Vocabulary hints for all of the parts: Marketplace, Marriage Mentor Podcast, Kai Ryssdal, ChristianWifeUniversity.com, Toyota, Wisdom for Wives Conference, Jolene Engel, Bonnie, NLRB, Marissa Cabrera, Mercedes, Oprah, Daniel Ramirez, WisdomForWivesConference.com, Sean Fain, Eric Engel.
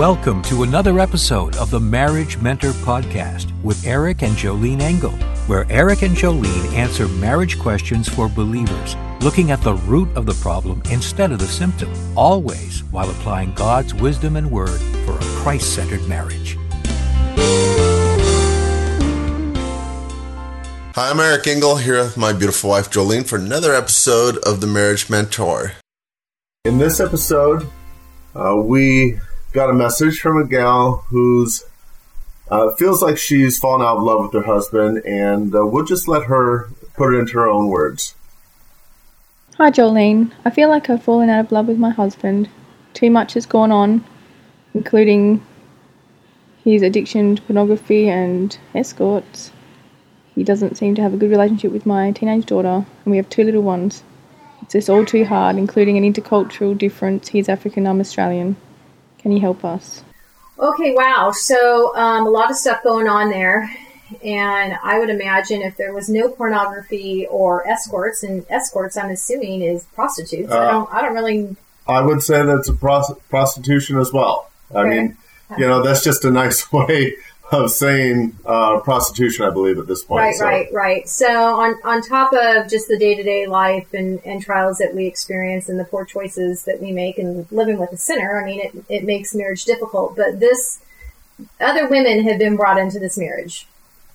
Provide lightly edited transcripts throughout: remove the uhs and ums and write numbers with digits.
Welcome to another episode of the Marriage Mentor Podcast with Eric and Jolene Engel, where Eric and Jolene answer marriage questions for believers, looking at the root of the problem instead of the symptom, always while applying God's wisdom and word for a Christ-centered marriage. Hi, I'm Eric Engel here with my beautiful wife Jolene for another episode of the Marriage Mentor. In this episode, we got a message from a gal who's feels like she's fallen out of love with her husband, and we'll just let her put it into her own words. Hi Jolene, I feel like I've fallen out of love with my husband. Too much has gone on, including his addiction to pornography and escorts. He doesn't seem to have a good relationship with my teenage daughter, and we have two little ones. It's just all too hard, including an intercultural difference. He's African, I'm Australian. Can you help us? Okay, wow. So a lot of stuff going on there. And I would imagine if there was no pornography or escorts, and escorts I'm assuming is prostitutes. I don't really... I would say that's a prostitution as well. Okay. I mean, you know, that's just a nice way of saying prostitution, I believe, at this point. Right. So on top of just the day-to-day life and trials that we experience and the poor choices that we make and living with a sinner, I mean, it makes marriage difficult. But other women have been brought into this marriage,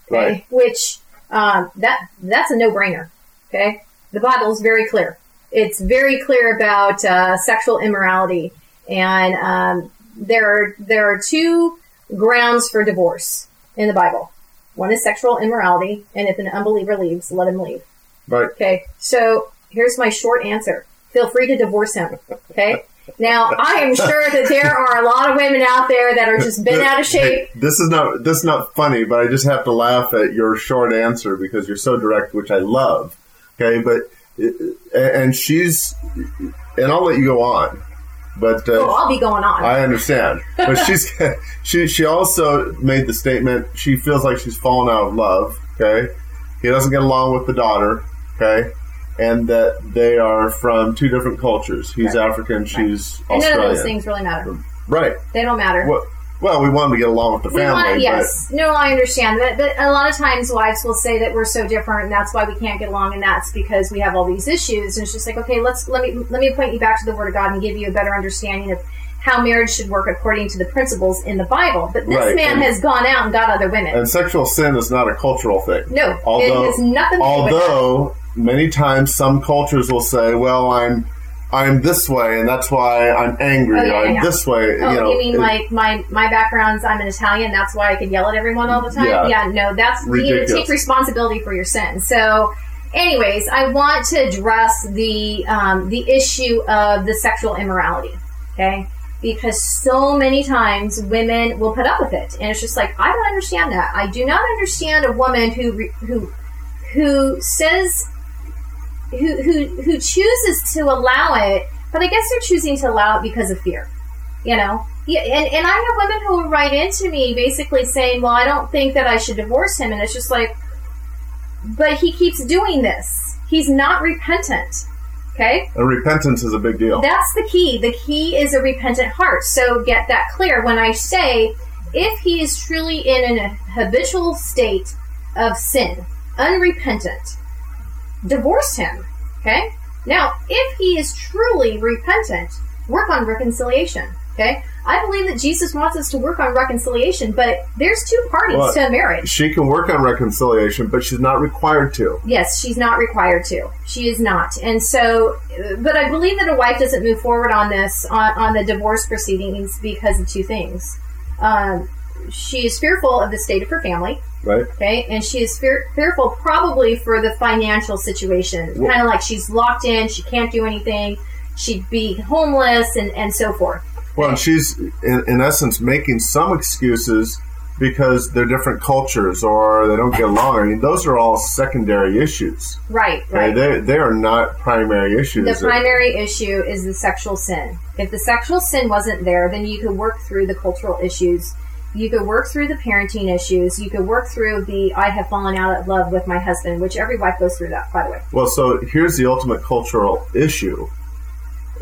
okay? Right. Which that's a no-brainer, okay? The Bible is very clear. It's very clear about sexual immorality. And there are two grounds for divorce in the Bible. One is sexual immorality, and if an unbeliever leaves, let him leave. Right. Okay, so here's my short answer. Feel free to divorce him, okay? Now, I am sure that there are a lot of women out there that are just bent out of shape. Hey, this is not funny, but I just have to laugh at your short answer because you're so direct, which I love, okay? And I'll let you go on. But I'll be going on. I understand. But she also made the statement, she feels like she's fallen out of love, okay? He doesn't get along with the daughter, okay? And that they are from two different cultures. He's African, she's Australian. And none of those things really matter. Right. They don't matter. Well, we want them to get along with the family. Yes. No, I understand. But a lot of times wives will say that we're so different and that's why we can't get along and that's because we have all these issues. And it's just like, okay, let me point you back to the Word of God and give you a better understanding of how marriage should work according to the principles in the Bible. But this man has gone out and got other women. And sexual sin is not a cultural thing. No, it has nothing to do with Although many times some cultures will say, well, I'm this way, and that's why I'm angry. I'm this way. Oh, you mean like my background's I'm an Italian, that's why I could yell at everyone all the time? Yeah, no, that's ridiculous. You take responsibility for your sin. So, anyways, I want to address the issue of the sexual immorality, okay? Because so many times women will put up with it, and it's just like, I don't understand that. I do not understand a woman who says... Who chooses to allow it, but I guess they're choosing to allow it because of fear, you know? Yeah, and I have women who will write into me basically saying, well, I don't think that I should divorce him. And it's just like, but he keeps doing this. He's not repentant, okay? And repentance is a big deal. That's the key. The key is a repentant heart. So get that clear. When I say, if he is truly in a habitual state of sin, unrepentant, divorce him, okay? Now, if he is truly repentant, work on reconciliation, okay? I believe that Jesus wants us to work on reconciliation, but there's two parties to a marriage. She can work on reconciliation, but she's not required to. Yes, she's not required to. She is not. And so, but I believe that a wife doesn't move forward on this, on the divorce proceedings because of two things. She is fearful of the state of her family. Right. Okay. And she is fearful probably for the financial situation. Kind of like she's locked in. She can't do anything. She'd be homeless and so forth. Well, and she's, in essence, making some excuses because they're different cultures or they don't get along. I mean, those are all secondary issues. Right. They are not primary issues. The primary issue is the sexual sin. If the sexual sin wasn't there, then you could work through the cultural issues. You could work through the parenting issues. You could work through the I have fallen out of love with my husband, which every wife goes through that, by the way. Well, so here's the ultimate cultural issue.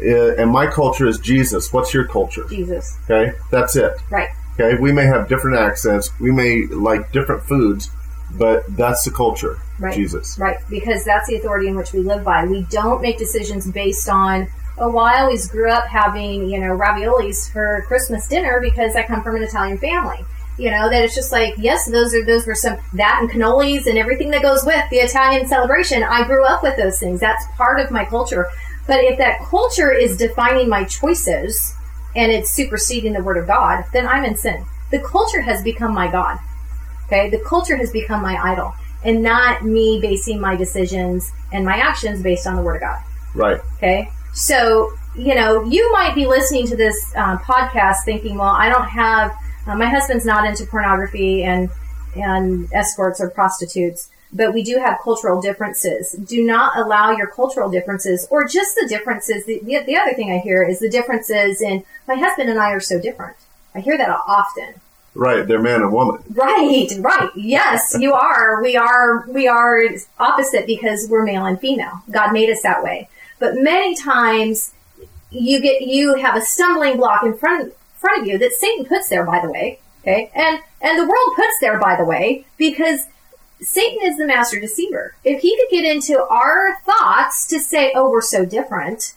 and my culture is Jesus. What's your culture? Jesus. Okay? That's it. Right. Okay? We may have different accents. We may like different foods, but that's the culture. Right. Jesus. Right. Because that's the authority in which we live by. We don't make decisions based on, oh, I always grew up having, raviolis for Christmas dinner because I come from an Italian family. That it's just like, yes, those were some, that and cannolis and everything that goes with the Italian celebration. I grew up with those things. That's part of my culture. But if that culture is defining my choices and it's superseding the Word of God, then I'm in sin. The culture has become my God. Okay? The culture has become my idol, and not me basing my decisions and my actions based on the Word of God. Right. Okay? So, you might be listening to this podcast thinking, well, I don't have... my husband's not into pornography and escorts or prostitutes, but we do have cultural differences. Do not allow your cultural differences, or just the differences. The other thing I hear is the differences in, my husband and I are so different. I hear that often. Right. They're man and woman. Right. Right. Yes, you are. We are opposite because we're male and female. God made us that way. But many times you have a stumbling block in front of you that Satan puts there, by the way, okay, and the world puts there, by the way, because Satan is the master deceiver. If he could get into our thoughts to say, oh, we're so different,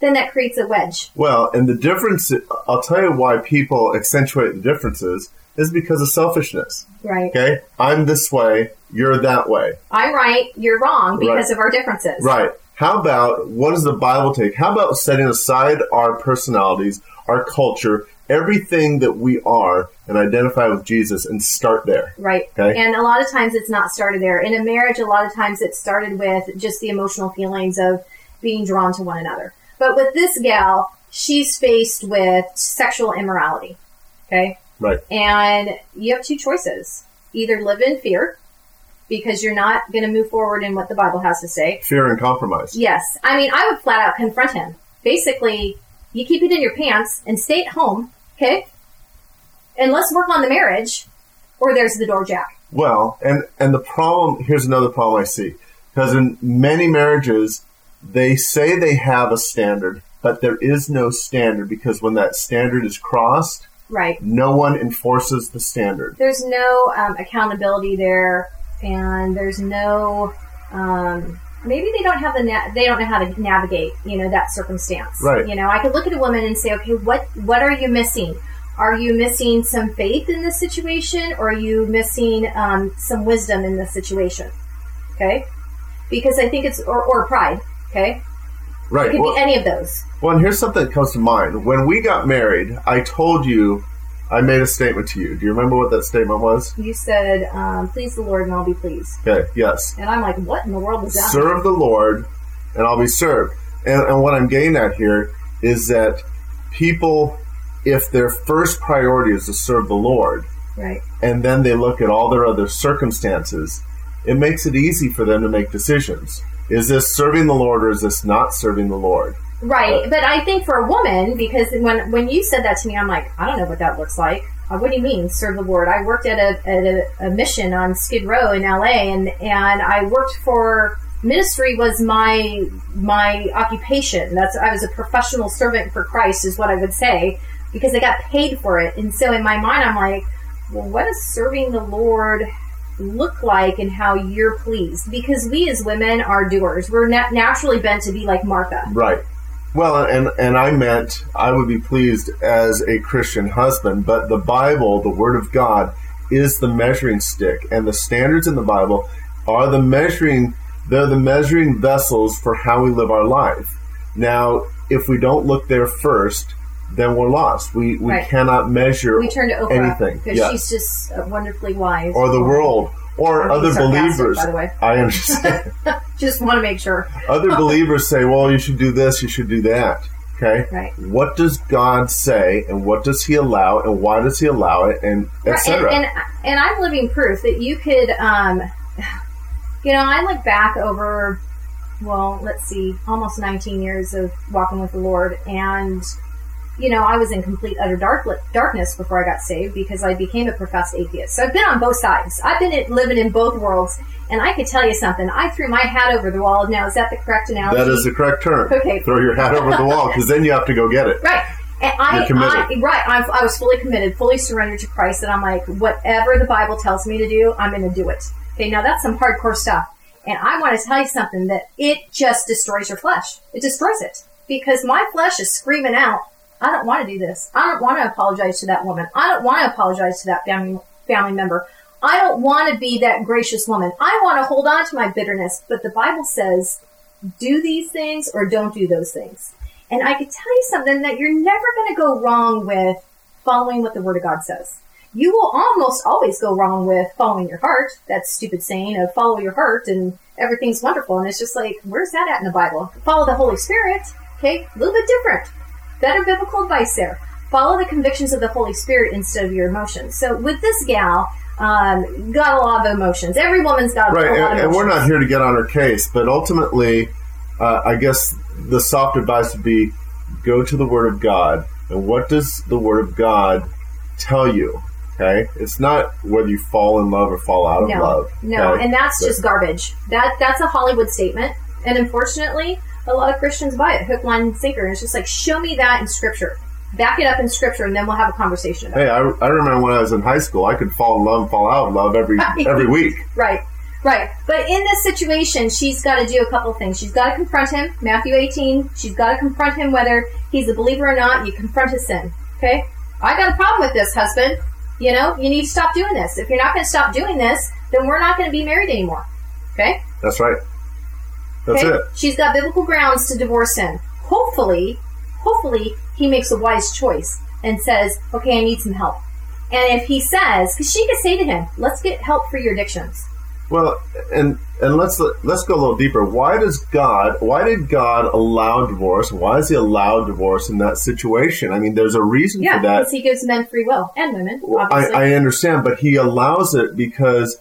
then that creates a wedge. Well, and the difference, I'll tell you why people accentuate the differences, is because of selfishness. Right. Okay? I'm this way, you're that way. I'm right, you're wrong, because of our differences. Right. How about, what does the Bible take? How about setting aside our personalities, our culture, everything that we are, and identify with Jesus and start there. Right. Okay? And a lot of times it's not started there. In a marriage, a lot of times it's started with just the emotional feelings of being drawn to one another. But with this gal, she's faced with sexual immorality. Okay? Right. And you have two choices. Either live in fear, because you're not going to move forward in what the Bible has to say. Fear and compromise. Yes. I mean, I would flat out confront him. Basically, you keep it in your pants and stay at home, okay? And let's work on the marriage, or there's the door jack. Well, and the problem, here's another problem I see. Because in many marriages, they say they have a standard, but there is no standard, because when that standard is crossed, right, no one enforces the standard. There's no accountability there, and there's no... maybe they don't have they don't know how to navigate, that circumstance. Right. I could look at a woman and say, okay, what are you missing? Are you missing some faith in this situation, or are you missing some wisdom in this situation? Okay, because I think it's or pride. Okay, right. It could be any of those. Well, and here's something that comes to mind. When we got married, I told you, I made a statement to you. Do you remember what that statement was? You said, please the Lord and I'll be pleased. Okay, yes. And I'm like, what in the world is that? Serve the Lord and I'll be served. And what I'm getting at here is that people, if their first priority is to serve the Lord, right, and then they look at all their other circumstances, it makes it easy for them to make decisions. Is this serving the Lord, or is this not serving the Lord? Right, but I think for a woman, because when you said that to me, I'm like, I don't know what that looks like. What do you mean, serve the Lord? I worked at a mission on Skid Row in LA, and I worked for ministry was my occupation. I was a professional servant for Christ, is what I would say, because I got paid for it. And so in my mind, I'm like, well, what does serving the Lord look like, and how you're pleased? Because we as women are doers. We're naturally bent to be like Martha. Right. Well, and I meant I would be pleased as a Christian husband, but the Bible, the Word of God, is the measuring stick, and the standards in the Bible are the measuring vessels for how we live our life. Now, if we don't look there first, then we're lost. We right. cannot measure anything. We turn to Oprah, because she's just wonderfully wise. Or the world. Or other believers, by the way. I understand. Just want to make sure. Other believers say, well, you should do this, you should do that. Okay? Right. What does God say, and what does he allow, and why does he allow it, and et cetera? And I'm living proof that you could, I look back over, well, let's see, almost 19 years of walking with the Lord, and you know, I was in complete utter darkness before I got saved because I became a professed atheist. So I've been on both sides. I've been living in both worlds. And I could tell you something. I threw my hat over the wall. Now, is that the correct analogy? That is the correct term. Okay. Throw your hat over the wall, because then you have to go get it. Right. And I was fully committed, fully surrendered to Christ, and I'm like, whatever the Bible tells me to do, I'm going to do it. Okay, now that's some hardcore stuff. And I want to tell you something, that it just destroys your flesh. It destroys it. Because my flesh is screaming out, I don't want to do this. I don't want to apologize to that woman. I don't want to apologize to that family member. I don't want to be that gracious woman. I want to hold on to my bitterness. But the Bible says, do these things or don't do those things. And I could tell you something, that you're never going to go wrong with following what the Word of God says. You will almost always go wrong with following your heart. That stupid saying of follow your heart and everything's wonderful. And it's just like, where's that at in the Bible? Follow the Holy Spirit. Okay, a little bit different. Better biblical advice there. Follow the convictions of the Holy Spirit instead of your emotions. So with this gal, got a lot of emotions. Every woman's got a lot of emotions. And we're not here to get on her case, but ultimately, I guess the soft advice would be, go to the Word of God. And what does the Word of God tell you? Okay? It's not whether you fall in love or fall out of love. No, okay? And that's just garbage. That's a Hollywood statement. And unfortunately, a lot of Christians buy it, hook, line, and sinker. And it's just like, show me that in Scripture. Back it up in Scripture, and then we'll have a conversation about it. Hey, I remember when I was in high school, I could fall in love, fall out of love every week. Right. But in this situation, she's got to do a couple things. She's got to confront him, Matthew 18. She's got to confront him whether he's a believer or not. You confront his sin, okay? I got a problem with this, husband. You know, you need to stop doing this. If you're not going to stop doing this, then we're not going to be married anymore, okay? That's right. That's it. She's got biblical grounds to divorce him. Hopefully, he makes a wise choice and says, okay, I need some help. And if he says, because she could say to him, let's get help for your addictions. Well, and let's go a little deeper. Why did God allow divorce? Why does he allow divorce in that situation? I mean, there's a reason for that. Yeah, because he gives men free will, and women, obviously. I understand, but he allows it because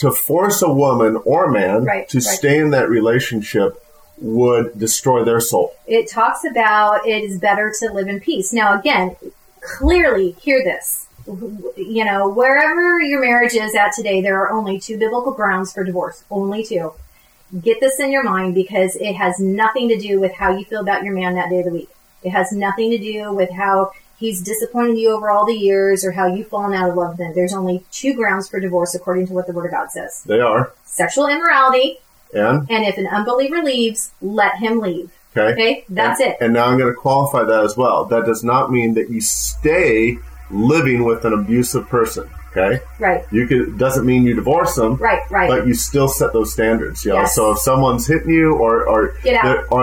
to force a woman or man to stay in that relationship would destroy their soul. It talks about it is better to live in peace. Now, again, clearly hear this. You know, wherever your marriage is at today, there are only two biblical grounds for divorce. Only two. Get this in your mind, because it has nothing to do with how you feel about your man that day of the week. It has nothing to do with how he's disappointed you over all the years or how you've fallen out of love then. There's only two grounds for divorce according to what the Word of God says. They are. Sexual immorality. And if an unbeliever leaves, let him leave. Okay? That's it. And now I'm going to qualify that as well. That does not mean that you stay living with an abusive person. Okay? Right. Doesn't mean you divorce them. Right. But you still set those standards. You know? Yes. So if someone's hitting you or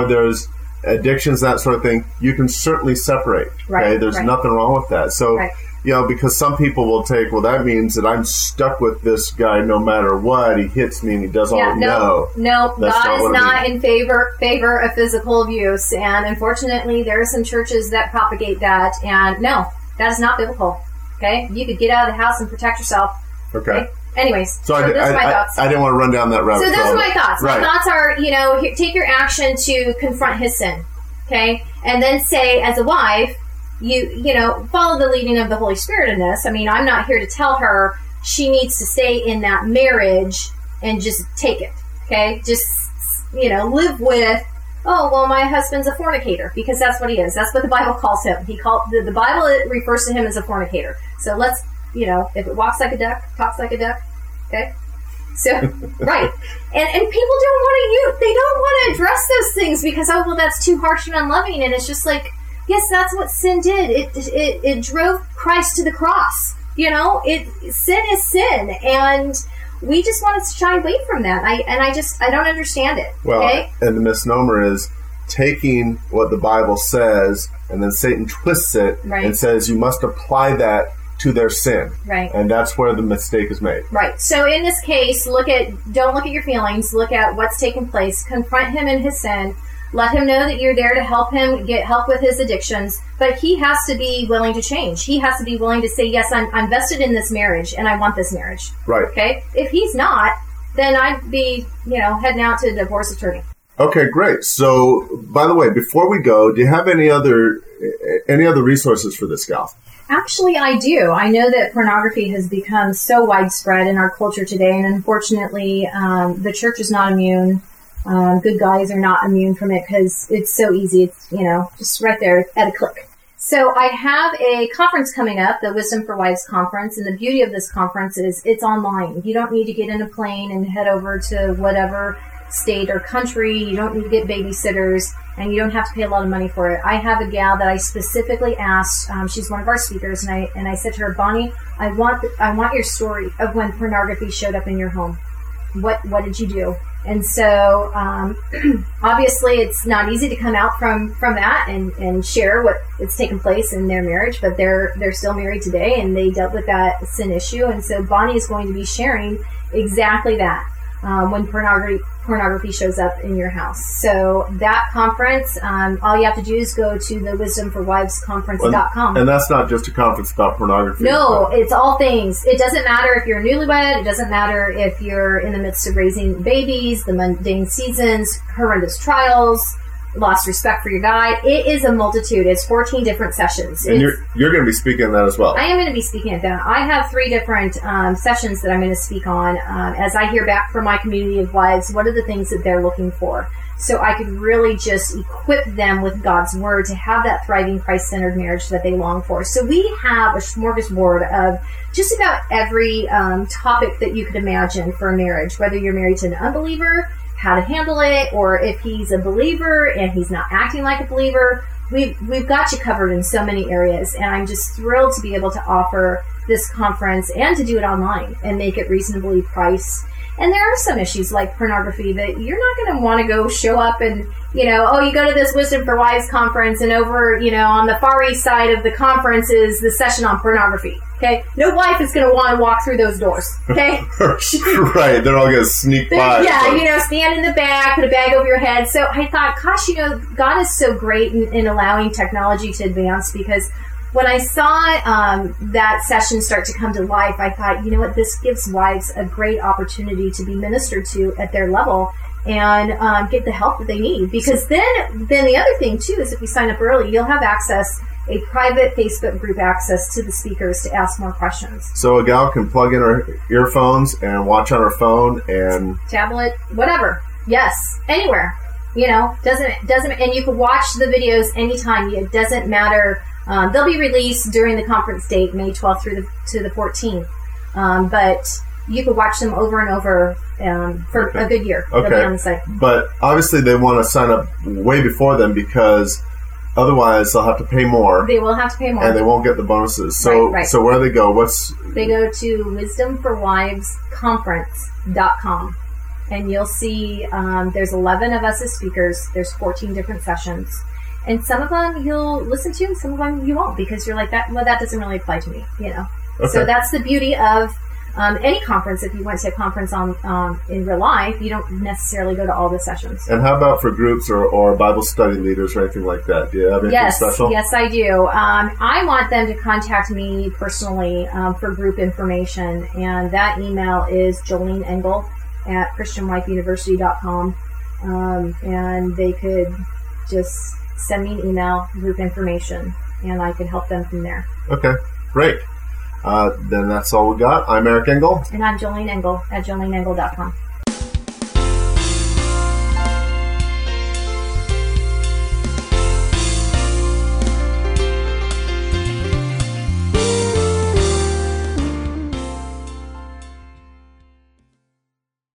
there's addictions, that sort of thing, you can certainly separate. Right. Okay? There's nothing wrong with that. So, you know, because some people will take, well, that means that I'm stuck with this guy no matter what. He hits me and he does all that. No, God is not in favor of physical abuse. And unfortunately, there are some churches that propagate that. And no, that is not biblical. Okay? You could get out of the house and protect yourself. Okay? Anyways, so those are my thoughts. I didn't want to run down that route. So those are my thoughts. Right. My thoughts are, you know, take your action to confront his sin. Okay? And then say, as a wife, you know, follow the leading of the Holy Spirit in this. I mean, I'm not here to tell her she needs to stay in that marriage and just take it, okay? Just, you know, live with, oh, well, my husband's a fornicator, because that's what he is. That's what the Bible calls him. The Bible refers to him as a fornicator. So let's, you know, if it walks like a duck, talks like a duck, okay? So, right. And people don't want to address those things because, oh, well, that's too harsh and unloving. And it's just like, yes, that's what sin did. It drove Christ to the cross. You know, sin is sin, and we just want to shy away from that. I don't understand it. Well, okay? And the misnomer is taking what the Bible says, and then Satan twists it and says you must apply that to their sin. Right. And that's where the mistake is made. Right. So in this case, don't look at your feelings. Look at what's taken place. Confront him in his sin. Let him know that you're there to help him get help with his addictions, but he has to be willing to change. He has to be willing to say, yes, I'm vested in this marriage and I want this marriage. Right. Okay? If he's not, then I'd be, you know, heading out to a divorce attorney. Okay, great. So, by the way, before we go, do you have any other resources for this, gal? Actually, I do. I know that pornography has become so widespread in our culture today, and unfortunately, the church is not immune. Good guys are not immune from it because it's so easy. It's, just right there at a click. So I have a conference coming up, the Wisdom for Wives Conference, and the beauty of this conference is it's online. You don't need to get in a plane and head over to whatever state or country. You don't need to get babysitters, and you don't have to pay a lot of money for it. I have a gal that I specifically asked. She's one of our speakers, and I said to her, Bonnie, I want your story of when pornography showed up in your home. What did you do? And so obviously it's not easy to come out from that and share what it's taken place in their marriage, but they're still married today, and they dealt with that sin issue. And so Bonnie is going to be sharing exactly that. When pornography shows up in your house. So that conference, all you have to do is go to the WisdomForWivesConference.com. And that's not just a conference about pornography. No, it's all things. It doesn't matter if you're newlywed. It doesn't matter if you're in the midst of raising babies, the mundane seasons, horrendous trials, lost respect for your guy. It is a multitude. It's 14 different sessions. And you're going to be speaking at that as well. I am going to be speaking at that. I have 3 different sessions that I'm going to speak on as I hear back from my community of wives. What are the things that they're looking for? So I could really just equip them with God's word to have that thriving, Christ-centered marriage that they long for. So we have a smorgasbord of just about every topic that you could imagine for a marriage, whether you're married to an unbeliever, how to handle it, or if he's a believer and he's not acting like a believer. We've got you covered in so many areas, and I'm just thrilled to be able to offer this conference and to do it online and make it reasonably priced. And there are some issues like pornography that you're not going to want to go show up and, you go to this Wisdom for Wives conference, and over, on the far east side of the conference is the session on pornography. Okay? No wife is going to want to walk through those doors. Okay? Right. They're all going to sneak by. Yeah. So. Stand in the back, put a bag over your head. So I thought, gosh, God is so great in allowing technology to advance, because when I saw that session start to come to life, I thought, this gives wives a great opportunity to be ministered to at their level and get the help that they need. Because then the other thing, too, is if you sign up early, you'll have access, a private Facebook group access to the speakers to ask more questions. So a gal can plug in her earphones and watch on her phone and... tablet, whatever. Yes, anywhere. Doesn't and you can watch the videos anytime. It doesn't matter... they'll be released during the conference date, May 12th through to the 14th. But you can watch them over and over for a good year. Okay. They'll be on the site. But obviously they want to sign up way before them, because otherwise they'll have to pay more. They will have to pay more. And they won't get the bonuses. So right. So where do they go? They go to WisdomForWivesConference.com. And you'll see there's 11 of us as speakers. There's 14 different sessions. And some of them you'll listen to, and some of them you won't, because you're like, that doesn't really apply to me, Okay. So that's the beauty of any conference. If you went to a conference in real life, you don't necessarily go to all the sessions. And how about for groups or Bible study leaders or anything like that? Do you have anything special? Yes, I do. I want them to contact me personally for group information, and that email is Jolene Engel at ChristianWifeUniversity.com, and they could just... send me an email, group information, and I can help them from there. Okay, great. Then that's all we got. I'm Eric Engel. And I'm Jolene Engel at JoleneEngel.com.